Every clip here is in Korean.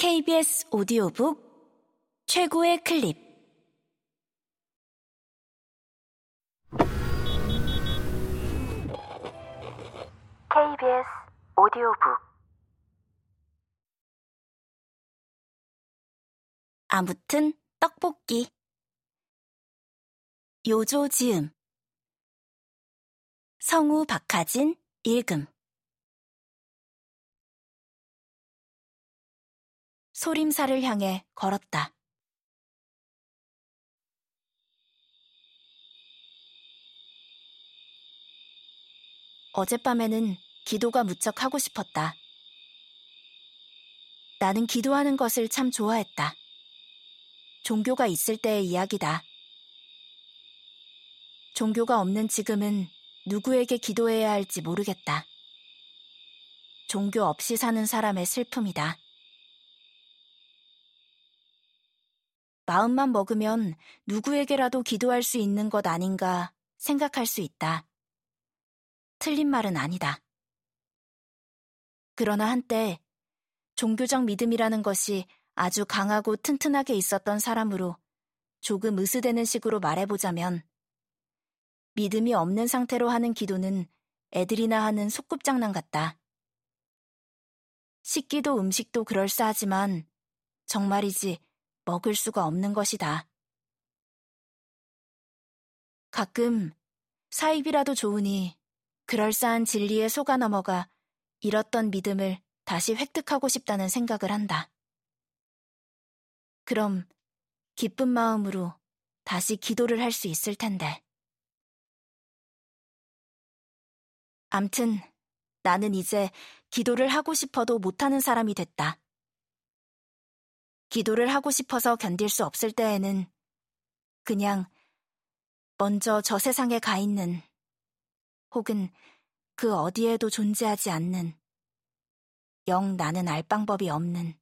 KBS 오디오북 최고의 클립. KBS 오디오북 아무튼 떡볶이. 요조지음. 성우 박하진 읽음. 소림사를 향해 걸었다. 어젯밤에는 기도가 무척 하고 싶었다. 나는 기도하는 것을 참 좋아했다. 종교가 있을 때의 이야기다. 종교가 없는 지금은 누구에게 기도해야 할지 모르겠다. 종교 없이 사는 사람의 슬픔이다. 마음만 먹으면 누구에게라도 기도할 수 있는 것 아닌가 생각할 수 있다. 틀린 말은 아니다. 그러나 한때 종교적 믿음이라는 것이 아주 강하고 튼튼하게 있었던 사람으로 조금 으스대는 식으로 말해보자면 믿음이 없는 상태로 하는 기도는 애들이나 하는 소꿉장난 같다. 식기도 음식도 그럴싸하지만 정말이지 먹을 수가 없는 것이다. 가끔 사입이라도 좋으니 그럴싸한 진리에 속아 넘어가 잃었던 믿음을 다시 획득하고 싶다는 생각을 한다. 그럼 기쁜 마음으로 다시 기도를 할 수 있을 텐데. 암튼 나는 이제 기도를 하고 싶어도 못하는 사람이 됐다. 기도를 하고 싶어서 견딜 수 없을 때에는 그냥 먼저 저 세상에 가 있는 혹은 그 어디에도 존재하지 않는 영 나는 알 방법이 없는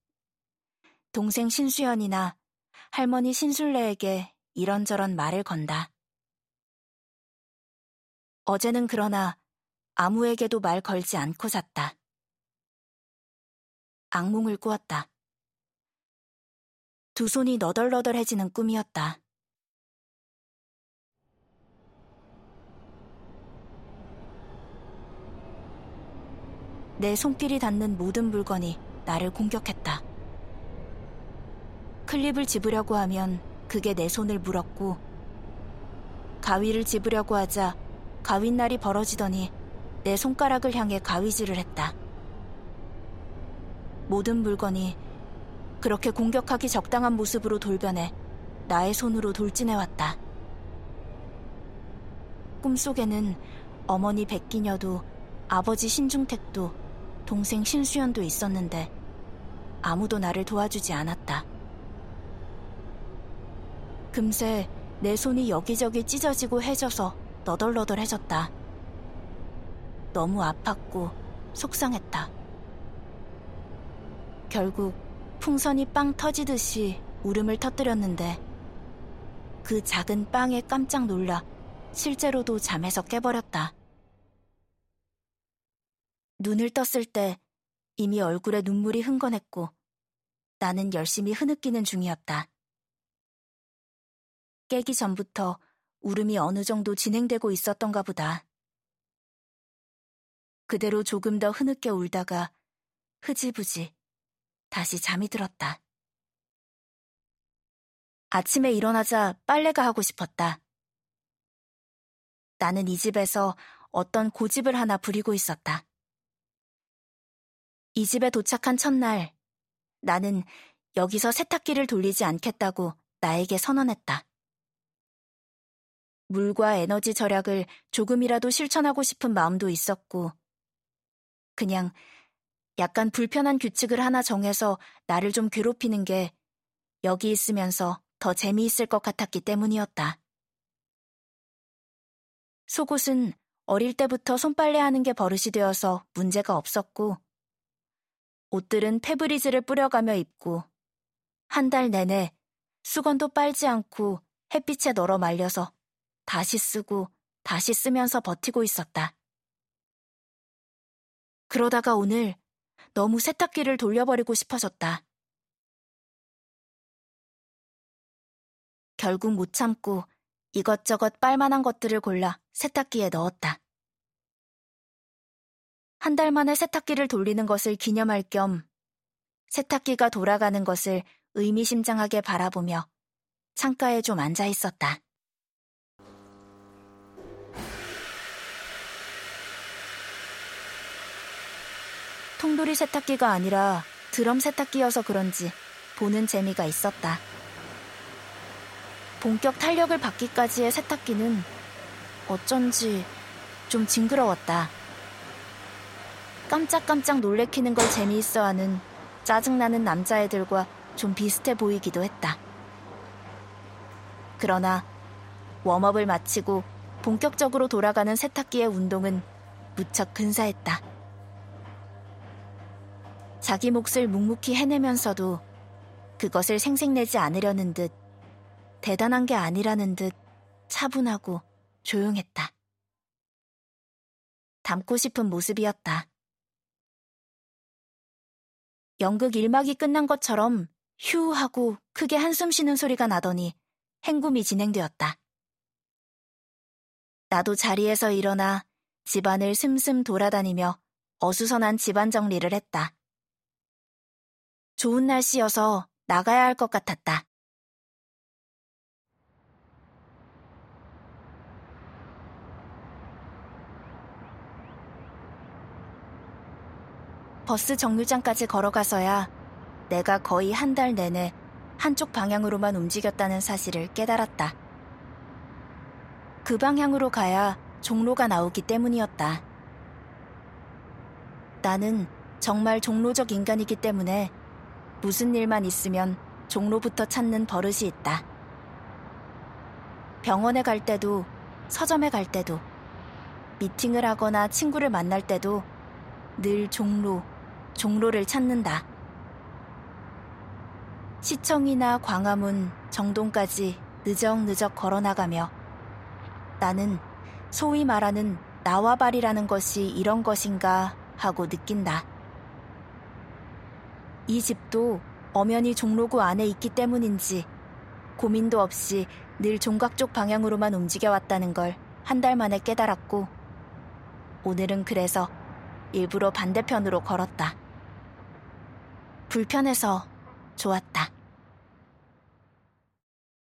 동생 신수연이나 할머니 신술래에게 이런저런 말을 건다. 어제는 그러나 아무에게도 말 걸지 않고 잤다. 악몽을 꾸었다. 두 손이 너덜너덜해지는 꿈이었다. 내 손길이 닿는 모든 물건이 나를 공격했다. 클립을 집으려고 하면 그게 내 손을 물었고 가위를 집으려고 하자 가위날이 벌어지더니 내 손가락을 향해 가위질을 했다. 모든 물건이 그렇게 공격하기 적당한 모습으로 돌변해 나의 손으로 돌진해왔다. 꿈속에는 어머니 백기녀도 아버지 신중택도 동생 신수연도 있었는데 아무도 나를 도와주지 않았다. 금세 내 손이 여기저기 찢어지고 해져서 너덜너덜해졌다. 너무 아팠고 속상했다. 결국 풍선이 빵 터지듯이 울음을 터뜨렸는데 그 작은 빵에 깜짝 놀라 실제로도 잠에서 깨버렸다. 눈을 떴을 때 이미 얼굴에 눈물이 흥건했고 나는 열심히 흐느끼는 중이었다. 깨기 전부터 울음이 어느 정도 진행되고 있었던가 보다. 그대로 조금 더 흐느껴 울다가 흐지부지 다시 잠이 들었다. 아침에 일어나자 빨래가 하고 싶었다. 나는 이 집에서 어떤 고집을 하나 부리고 있었다. 이 집에 도착한 첫날, 나는 여기서 세탁기를 돌리지 않겠다고 나에게 선언했다. 물과 에너지 절약을 조금이라도 실천하고 싶은 마음도 있었고, 그냥 약간 불편한 규칙을 하나 정해서 나를 좀 괴롭히는 게 여기 있으면서 더 재미있을 것 같았기 때문이었다. 속옷은 어릴 때부터 손빨래하는 게 버릇이 되어서 문제가 없었고 옷들은 페브리즈를 뿌려가며 입고 한 달 내내 수건도 빨지 않고 햇빛에 널어 말려서 다시 쓰고 다시 쓰면서 버티고 있었다. 그러다가 오늘 너무 세탁기를 돌려버리고 싶어졌다. 결국 못 참고 이것저것 빨만한 것들을 골라 세탁기에 넣었다. 한 달 만에 세탁기를 돌리는 것을 기념할 겸 세탁기가 돌아가는 것을 의미심장하게 바라보며 창가에 좀 앉아 있었다. 통돌이 세탁기가 아니라 드럼 세탁기여서 그런지 보는 재미가 있었다. 본격 탄력을 받기까지의 세탁기는 어쩐지 좀 징그러웠다. 깜짝깜짝 놀래키는 걸 재미있어하는 짜증나는 남자애들과 좀 비슷해 보이기도 했다. 그러나 웜업을 마치고 본격적으로 돌아가는 세탁기의 운동은 무척 근사했다. 자기 몫을 묵묵히 해내면서도 그것을 생색내지 않으려는 듯 대단한 게 아니라는 듯 차분하고 조용했다. 닮고 싶은 모습이었다. 연극 1막이 끝난 것처럼 휴 하고 크게 한숨 쉬는 소리가 나더니 행굼이 진행되었다. 나도 자리에서 일어나 집안을 슴슴 돌아다니며 어수선한 집안 정리를 했다. 좋은 날씨여서 나가야 할 것 같았다. 버스 정류장까지 걸어가서야 내가 거의 한 달 내내 한쪽 방향으로만 움직였다는 사실을 깨달았다. 그 방향으로 가야 종로가 나오기 때문이었다. 나는 정말 종로적 인간이기 때문에 무슨 일만 있으면 종로부터 찾는 버릇이 있다. 병원에 갈 때도, 서점에 갈 때도, 미팅을 하거나 친구를 만날 때도 늘 종로를 찾는다. 시청이나 광화문, 정동까지 느적느적 걸어나가며 나는 소위 말하는 나와 발이라는 것이 이런 것인가 하고 느낀다. 이 집도 엄연히 종로구 안에 있기 때문인지 고민도 없이 늘 종각 쪽 방향으로만 움직여왔다는 걸 한 달 만에 깨달았고 오늘은 그래서 일부러 반대편으로 걸었다. 불편해서 좋았다.